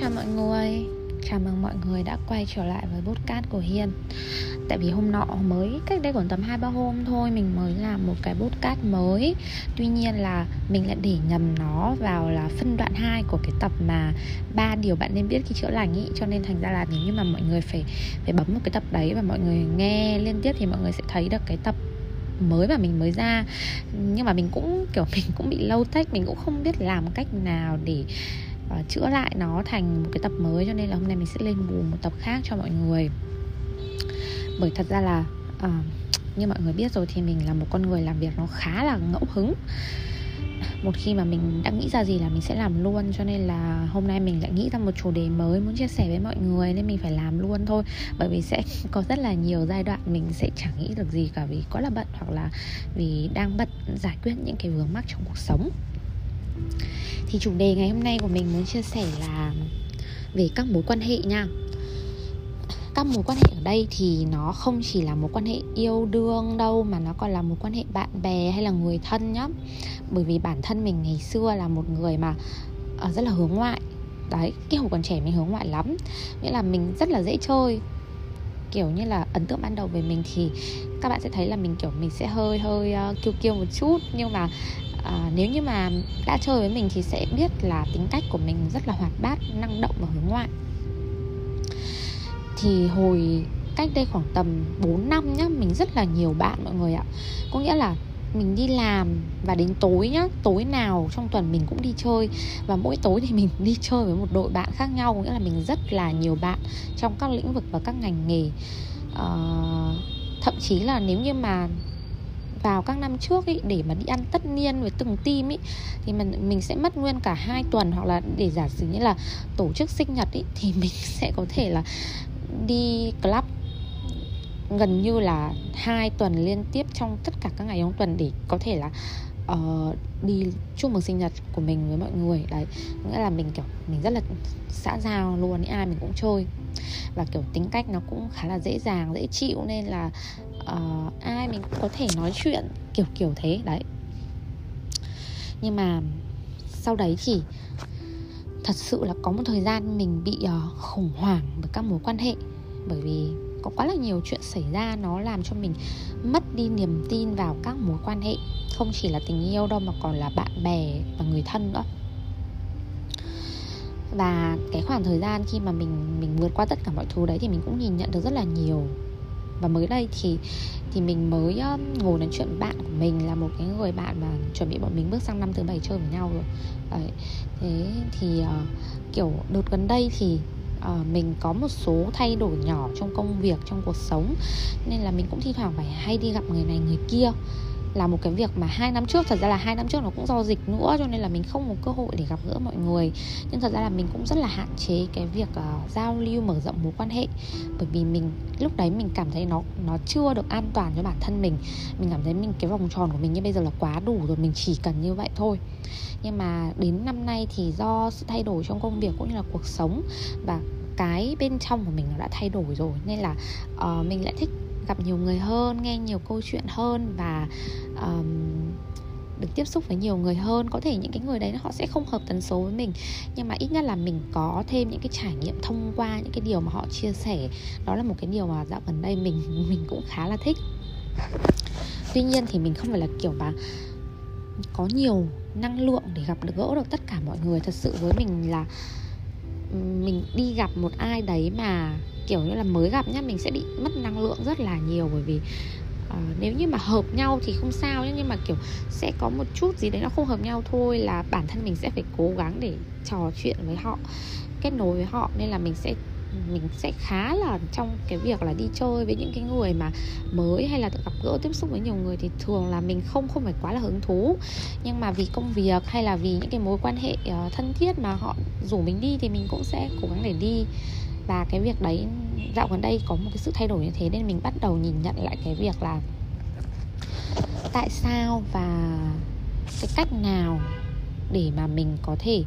Chào mọi người, chào mừng mọi người đã quay trở lại với podcast của Hiên. Tại vì hôm nọ mới, cách đây khoảng tầm 2-3 hôm thôi, mình mới làm một cái podcast mới. Tuy nhiên là mình lại để nhầm nó vào là phân đoạn 2 của cái tập mà 3 điều bạn nên biết khi chữa lành ý. Cho nên thành ra là nếu như mà mọi người phải bấm một cái tập đấy và mọi người nghe liên tiếp thì mọi người sẽ thấy được cái tập mới mà mình mới ra. Nhưng mà mình cũng mình cũng bị lâu tách, mình cũng không biết làm cách nào để chữa lại nó thành một cái tập mới, cho nên là hôm nay mình sẽ lên bù một tập khác cho mọi người. Bởi thật ra là như mọi người biết rồi thì mình là một con người làm việc nó khá là ngẫu hứng. Một khi mà mình đã nghĩ ra gì là mình sẽ làm luôn, cho nên là hôm nay mình lại nghĩ ra một chủ đề mới muốn chia sẻ với mọi người nên mình phải làm luôn thôi. Bởi vì sẽ có rất là nhiều giai đoạn mình sẽ chẳng nghĩ được gì cả, vì quá là bận hoặc là vì đang bận giải quyết những cái vướng mắc trong cuộc sống. Thì chủ đề ngày hôm nay của mình muốn chia sẻ là về các mối quan hệ nha. Các mối quan hệ ở đây thì nó không chỉ là mối quan hệ yêu đương đâu, mà nó còn là mối quan hệ bạn bè hay là người thân nhá. Bởi vì bản thân mình ngày xưa là một người mà rất là hướng ngoại. Đấy, cái hồi còn trẻ mình hướng ngoại lắm, nghĩa là mình rất là dễ chơi. Kiểu như là ấn tượng ban đầu về mình thì các bạn sẽ thấy là mình mình sẽ hơi kiêu một chút. Nhưng mà nếu như mà đã chơi với mình thì sẽ biết là tính cách của mình rất là hoạt bát, năng động và hướng ngoại. Thì hồi cách đây khoảng tầm 4 năm nhá, mình rất là nhiều bạn mọi người ạ. Có nghĩa là mình đi làm và đến tối nhá, tối nào trong tuần mình cũng đi chơi. Và mỗi tối thì mình đi chơi với một đội bạn khác nhau, có nghĩa là mình rất là nhiều bạn trong các lĩnh vực và các ngành nghề. Thậm chí là nếu như mà vào các năm trước ý, để mà đi ăn tất niên với từng team ý, thì mình sẽ mất nguyên cả 2 tuần. Hoặc là để giả sử như là tổ chức sinh nhật ý, thì mình sẽ có thể là đi club gần như là 2 tuần liên tiếp trong tất cả các ngày trong tuần, để có thể là đi chúc mừng sinh nhật của mình với mọi người. Đấy, nghĩa là mình mình rất là xã giao luôn ý, ai mình cũng chơi. Và tính cách nó cũng khá là dễ dàng, dễ chịu, nên là ai mình cũng có thể nói chuyện kiểu thế đấy. Nhưng mà sau đấy thì thật sự là có một thời gian mình bị khủng hoảng với các mối quan hệ. Bởi vì có quá là nhiều chuyện xảy ra, nó làm cho mình mất đi niềm tin vào các mối quan hệ. Không chỉ là tình yêu đâu mà còn là bạn bè và người thân nữa. Và cái khoảng thời gian khi mà mình vượt qua tất cả mọi thứ đấy thì mình cũng nhìn nhận được rất là nhiều. Và mới đây thì mình mới ngồi nói chuyện bạn của mình, là một cái người bạn mà chuẩn bị bọn mình bước sang năm thứ 7 chơi với nhau rồi. Đấy. Thế thì đợt gần đây thì mình có một số thay đổi nhỏ trong công việc, trong cuộc sống, nên là mình cũng thi thoảng phải hay đi gặp người này người kia. Là một cái việc mà 2 năm trước, thật ra là 2 năm trước nó cũng do dịch nữa, cho nên là mình không có cơ hội để gặp gỡ mọi người. Nhưng thật ra là mình cũng rất là hạn chế cái việc giao lưu, mở rộng mối quan hệ. Bởi vì lúc đấy mình cảm thấy nó chưa được an toàn cho bản thân mình. Mình cảm thấy cái vòng tròn của mình như bây giờ là quá đủ rồi, mình chỉ cần như vậy thôi. Nhưng mà đến năm nay thì do sự thay đổi trong công việc cũng như là cuộc sống, và cái bên trong của mình nó đã thay đổi rồi, nên là mình lại thích gặp nhiều người hơn, nghe nhiều câu chuyện hơn, và được tiếp xúc với nhiều người hơn. Có thể những cái người đấy họ sẽ không hợp tần số với mình, nhưng mà ít nhất là mình có thêm những cái trải nghiệm thông qua những cái điều mà họ chia sẻ. Đó là một cái điều mà dạo gần đây mình cũng khá là thích. Tuy nhiên thì mình không phải là mà có nhiều năng lượng để gặp được gỡ được tất cả mọi người. Thật sự với mình là mình đi gặp một ai đấy mà như là mới gặp nhá, mình sẽ bị mất năng lượng rất là nhiều. Bởi vì nếu như mà hợp nhau thì không sao nhá, nhưng mà sẽ có một chút gì đấy nó không hợp nhau thôi, là bản thân mình sẽ phải cố gắng để trò chuyện với họ, kết nối với họ. Nên là mình sẽ khá là trong cái việc là đi chơi với những cái người mà mới hay là gặp gỡ tiếp xúc với nhiều người thì thường là mình không phải quá là hứng thú. Nhưng mà vì công việc hay là vì những cái mối quan hệ thân thiết mà họ rủ mình đi thì mình cũng sẽ cố gắng để đi. Và cái việc đấy dạo gần đây có một cái sự thay đổi như thế, nên mình bắt đầu nhìn nhận lại cái việc là tại sao và cái cách nào để mà mình có thể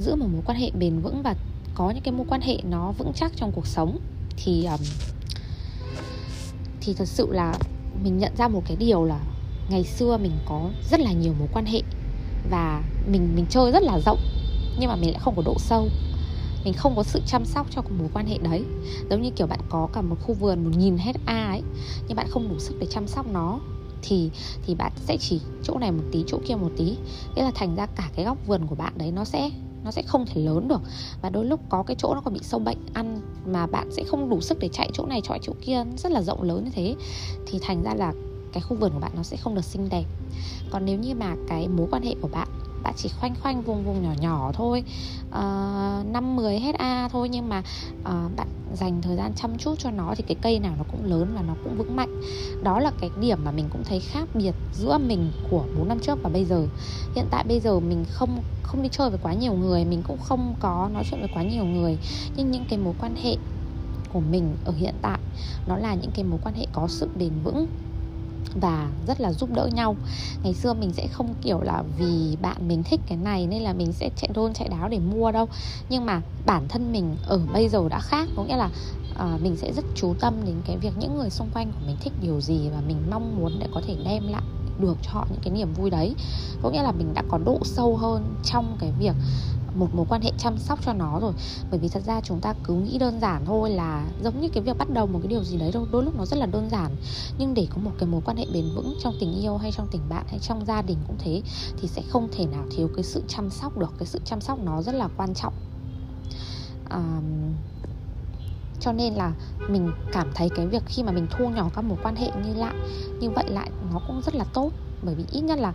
giữ một mối quan hệ bền vững và có những cái mối quan hệ nó vững chắc trong cuộc sống. Thì thật sự là mình nhận ra một cái điều là ngày xưa mình có rất là nhiều mối quan hệ, và mình chơi rất là rộng, nhưng mà mình lại không có độ sâu. mình không có sự chăm sóc cho mối quan hệ đấy. Giống như kiểu bạn có cả một khu vườn 1000 hectare ấy, nhưng bạn không đủ sức để chăm sóc nó, thì bạn sẽ chỉ chỗ này một tí, chỗ kia một tí. Thế là thành ra cả cái góc vườn của bạn đấy nó sẽ không thể lớn được. Và đôi lúc có cái chỗ nó còn bị sâu bệnh ăn, mà bạn sẽ không đủ sức để chạy chỗ này chạy chỗ kia, rất là rộng lớn như thế. Thì thành ra là cái khu vườn của bạn nó sẽ không được xinh đẹp. Còn nếu như mà cái mối quan hệ của bạn chỉ khoanh khoanh vùng vùng nhỏ nhỏ thôi, 5-10 hectare thôi, nhưng mà bạn dành thời gian chăm chút cho nó thì cái cây nào nó cũng lớn và nó cũng vững mạnh. Đó là cái điểm mà mình cũng thấy khác biệt giữa mình của 4 năm trước và bây giờ. Hiện tại bây giờ mình không đi chơi với quá nhiều người, mình cũng không có nói chuyện với quá nhiều người, nhưng những cái mối quan hệ của mình ở hiện tại nó là những cái mối quan hệ có sự bền vững và rất là giúp đỡ nhau. Ngày xưa mình sẽ không kiểu là vì bạn mình thích cái này nên là mình sẽ chạy đôn chạy đáo để mua đâu. Nhưng mà bản thân mình ở bây giờ đã khác. Có nghĩa là mình sẽ rất chú tâm đến cái việc những người xung quanh của mình thích điều gì, và mình mong muốn để có thể đem lại được cho họ những cái niềm vui đấy. Có nghĩa là mình đã có độ sâu hơn trong cái việc một mối quan hệ chăm sóc cho nó rồi. Bởi vì thật ra chúng ta cứ nghĩ đơn giản thôi, là giống như cái việc bắt đầu một cái điều gì đấy đôi lúc nó rất là đơn giản. Nhưng để có một cái mối quan hệ bền vững trong tình yêu hay trong tình bạn hay trong gia đình cũng thế, thì sẽ không thể nào thiếu cái sự chăm sóc được. Cái sự chăm sóc nó rất là quan trọng. Cho nên là mình cảm thấy cái việc khi mà mình thu nhỏ các mối quan hệ như vậy lại nó cũng rất là tốt. Bởi vì ít nhất là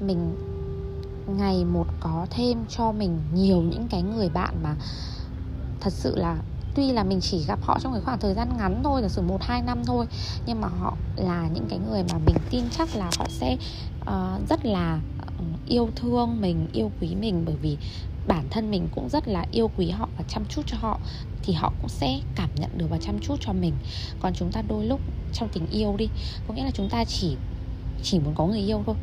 mình ngày một có thêm cho mình nhiều những cái người bạn mà thật sự là tuy là mình chỉ gặp họ trong cái khoảng thời gian ngắn thôi, giả sử 1-2 năm thôi, nhưng mà họ là những cái người mà mình tin chắc là họ sẽ rất là yêu thương mình, yêu quý mình. Bởi vì bản thân mình cũng rất là yêu quý họ và chăm chút cho họ, thì họ cũng sẽ cảm nhận được và chăm chút cho mình. Còn chúng ta đôi lúc trong tình yêu đi, có nghĩa là chúng ta chỉ muốn có người yêu thôi,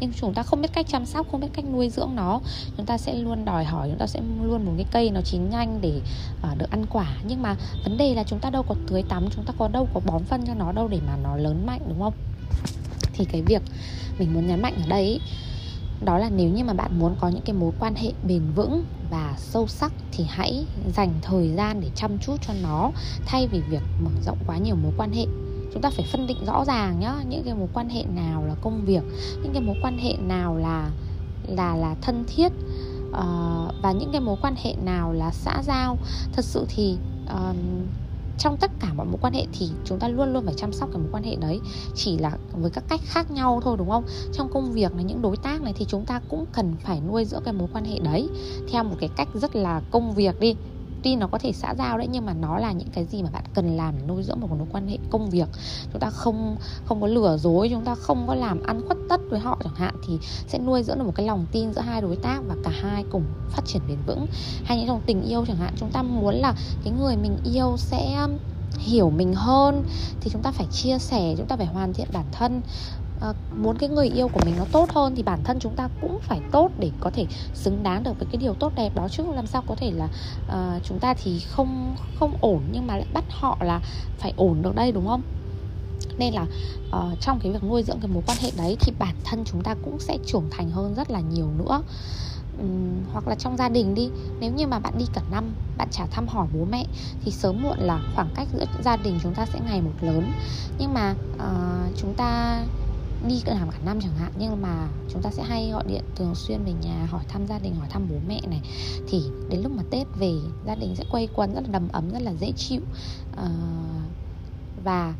nhưng chúng ta không biết cách chăm sóc, không biết cách nuôi dưỡng nó. Chúng ta sẽ luôn đòi hỏi, chúng ta sẽ luôn muốn cái cây nó chín nhanh để được ăn quả. Nhưng mà vấn đề là chúng ta đâu có tưới tắm, chúng ta có đâu có bón phân cho nó đâu để mà nó lớn mạnh, đúng không? Thì cái việc mình muốn nhấn mạnh ở đây đó là nếu như mà bạn muốn có những cái mối quan hệ bền vững và sâu sắc thì hãy dành thời gian để chăm chút cho nó, thay vì việc mở rộng quá nhiều mối quan hệ. Chúng ta phải phân định rõ ràng nhá, những cái mối quan hệ nào là công việc, những cái mối quan hệ nào là thân thiết, và những cái mối quan hệ nào là xã giao. Thật sự thì trong tất cả mọi mối quan hệ thì chúng ta luôn luôn phải chăm sóc cái mối quan hệ đấy, chỉ là với các cách khác nhau thôi, đúng không? Trong công việc này, những đối tác này, thì chúng ta cũng cần phải nuôi dưỡng cái mối quan hệ đấy theo một cái cách rất là công việc đi. Tuy nó có thể xã giao đấy, nhưng mà nó là những cái gì mà bạn cần làm để nuôi dưỡng một mối quan hệ công việc. Chúng ta không có lừa dối, chúng ta không có làm ăn khuất tất với họ chẳng hạn, thì sẽ nuôi dưỡng được một cái lòng tin giữa hai đối tác và cả hai cùng phát triển bền vững. Hay những trong tình yêu chẳng hạn, chúng ta muốn là cái người mình yêu sẽ hiểu mình hơn, thì chúng ta phải chia sẻ, chúng ta phải hoàn thiện bản thân. Muốn cái người yêu của mình nó tốt hơn thì bản thân chúng ta cũng phải tốt để có thể xứng đáng được với cái điều tốt đẹp đó, chứ làm sao có thể là chúng ta thì không ổn nhưng mà lại bắt họ là phải ổn được đây, đúng không? Nên là trong cái việc nuôi dưỡng cái mối quan hệ đấy thì bản thân chúng ta cũng sẽ trưởng thành hơn rất là nhiều nữa. Hoặc là trong gia đình đi, nếu như mà bạn đi cả năm bạn chả thăm hỏi bố mẹ thì sớm muộn là khoảng cách giữa gia đình chúng ta sẽ ngày một lớn. Nhưng mà chúng ta đi làm cả năm chẳng hạn, nhưng mà chúng ta sẽ hay gọi điện thường xuyên về nhà hỏi thăm gia đình, hỏi thăm bố mẹ này, thì đến lúc mà Tết về gia đình sẽ quây quần rất là đầm ấm, rất là dễ chịu. Và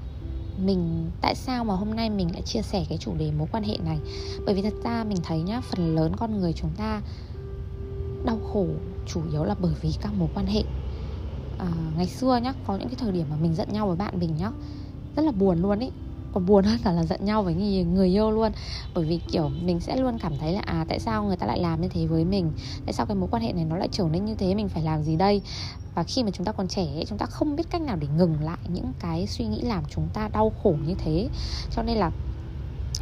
mình tại sao mà hôm nay mình lại chia sẻ cái chủ đề mối quan hệ này? Bởi vì thật ra mình thấy nhá, phần lớn con người chúng ta đau khổ chủ yếu là bởi vì các mối quan hệ. Ngày xưa nhá, có những cái thời điểm mà mình giận nhau với bạn mình nhá, rất là buồn luôn ý, còn buồn hơn cả là giận nhau với người yêu luôn. Bởi vì kiểu mình sẽ luôn cảm thấy là tại sao người ta lại làm như thế với mình, tại sao cái mối quan hệ này nó lại trở nên như thế, mình phải làm gì đây. Và khi mà chúng ta còn trẻ, chúng ta không biết cách nào để ngừng lại những cái suy nghĩ làm chúng ta đau khổ như thế. Cho nên là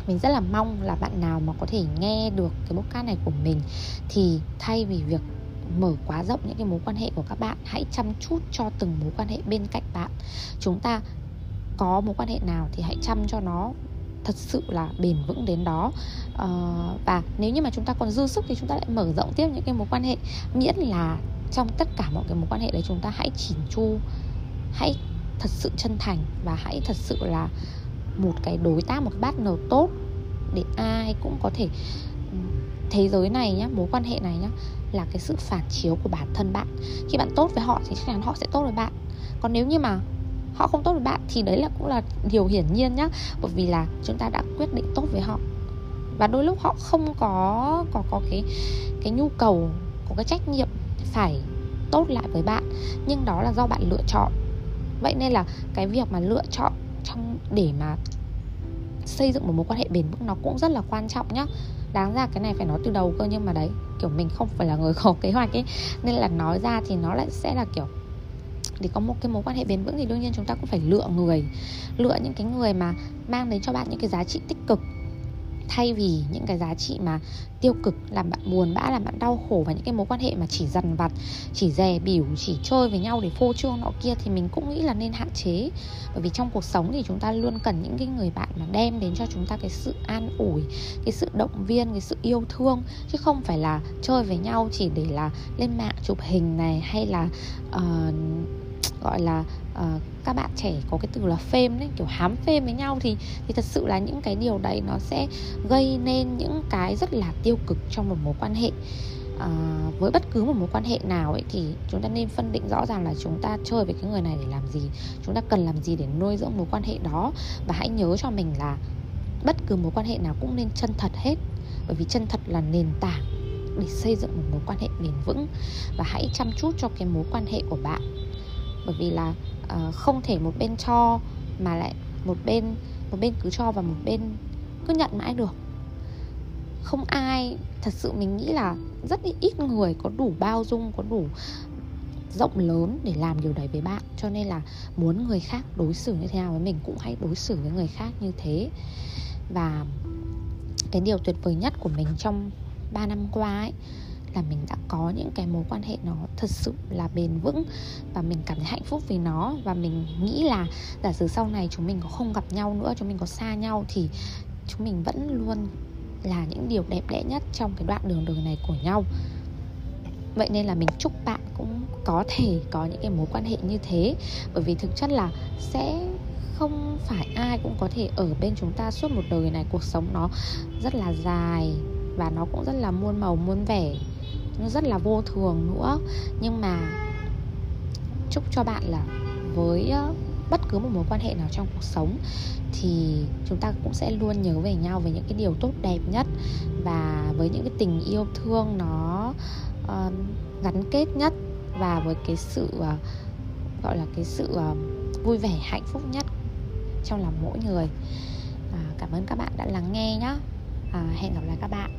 mình rất là mong là bạn nào mà có thể nghe được cái podcast này của mình thì thay vì việc mở quá rộng những cái mối quan hệ của các bạn, hãy chăm chút cho từng mối quan hệ bên cạnh bạn. Chúng ta có mối quan hệ nào thì hãy chăm cho nó thật sự là bền vững đến đó. Và nếu như mà chúng ta còn dư sức thì chúng ta lại mở rộng tiếp những cái mối quan hệ, miễn là trong tất cả mọi cái mối quan hệ đấy, chúng ta hãy chỉn chu, hãy thật sự chân thành và hãy thật sự là một cái đối tác, một cái partner tốt để ai cũng có thể. Thế giới này nhá, mối quan hệ này nhá, là cái sự phản chiếu của bản thân bạn. Khi bạn tốt với họ thì chắc chắn họ sẽ tốt với bạn. Còn nếu như mà họ không tốt với bạn thì đấy là cũng là điều hiển nhiên nhá, bởi vì là chúng ta đã quyết định tốt với họ. Và đôi lúc họ không có cái nhu cầu, có cái trách nhiệm phải tốt lại với bạn, nhưng đó là do bạn lựa chọn. Vậy nên là cái việc mà lựa chọn trong để mà xây dựng một mối quan hệ bền vững nó cũng rất là quan trọng nhá. Đáng ra cái này phải nói từ đầu cơ, nhưng mà đấy, kiểu mình không phải là người có kế hoạch ấy, nên là nói ra thì nó lại sẽ là kiểu, để có một cái mối quan hệ bền vững thì đương nhiên chúng ta cũng phải lựa người, lựa những cái người mà mang đến cho bạn những cái giá trị tích cực thay vì những cái giá trị mà tiêu cực, làm bạn buồn bã, làm bạn đau khổ. Và những cái mối quan hệ mà chỉ dằn vặt, chỉ dè bỉu, chỉ chơi với nhau để phô trương nọ kia thì mình cũng nghĩ là nên hạn chế. Bởi vì trong cuộc sống thì chúng ta luôn cần những cái người bạn mà đem đến cho chúng ta cái sự an ủi, cái sự động viên, cái sự yêu thương, chứ không phải là chơi với nhau chỉ để là lên mạng chụp hình này, hay là gọi là các bạn trẻ có cái từ là fame đấy, kiểu hám fame với nhau thì thật sự là những cái điều đấy nó sẽ gây nên những cái rất là tiêu cực trong một mối quan hệ. Với bất cứ một mối quan hệ nào ấy thì chúng ta nên phân định rõ ràng là chúng ta chơi với cái người này để làm gì, chúng ta cần làm gì để nuôi dưỡng mối quan hệ đó. Và hãy nhớ cho mình là bất cứ mối quan hệ nào cũng nên chân thật hết, bởi vì chân thật là nền tảng để xây dựng một mối quan hệ bền vững. Và hãy chăm chút cho cái mối quan hệ của bạn, bởi vì là không thể một bên cho mà lại một bên cứ cho và một bên cứ nhận mãi được. Không ai, thật sự mình nghĩ là rất ít người có đủ bao dung, có đủ rộng lớn để làm điều đấy với bạn. Cho nên là muốn người khác đối xử như thế nào với mình cũng hãy đối xử với người khác như thế. Và cái điều tuyệt vời nhất của mình trong 3 năm qua ấy là mình đã có những cái mối quan hệ nó thật sự là bền vững và mình cảm thấy hạnh phúc vì nó. Và mình nghĩ là giả sử sau này chúng mình có không gặp nhau nữa, chúng mình có xa nhau thì chúng mình vẫn luôn là những điều đẹp đẽ nhất trong cái đoạn đường đời này của nhau. Vậy nên là mình chúc bạn cũng có thể có những cái mối quan hệ như thế, bởi vì thực chất là sẽ không phải ai cũng có thể ở bên chúng ta suốt một đời này. Cuộc sống nó rất là dài và nó cũng rất là muôn màu muôn vẻ, rất là vô thường nữa. Nhưng mà chúc cho bạn là với bất cứ một mối quan hệ nào trong cuộc sống thì chúng ta cũng sẽ luôn nhớ về nhau, về những cái điều tốt đẹp nhất và với những cái tình yêu thương nó gắn kết nhất, và với cái sự gọi là cái sự vui vẻ hạnh phúc nhất trong lòng mỗi người. Cảm ơn các bạn đã lắng nghe nhé. Hẹn gặp lại các bạn.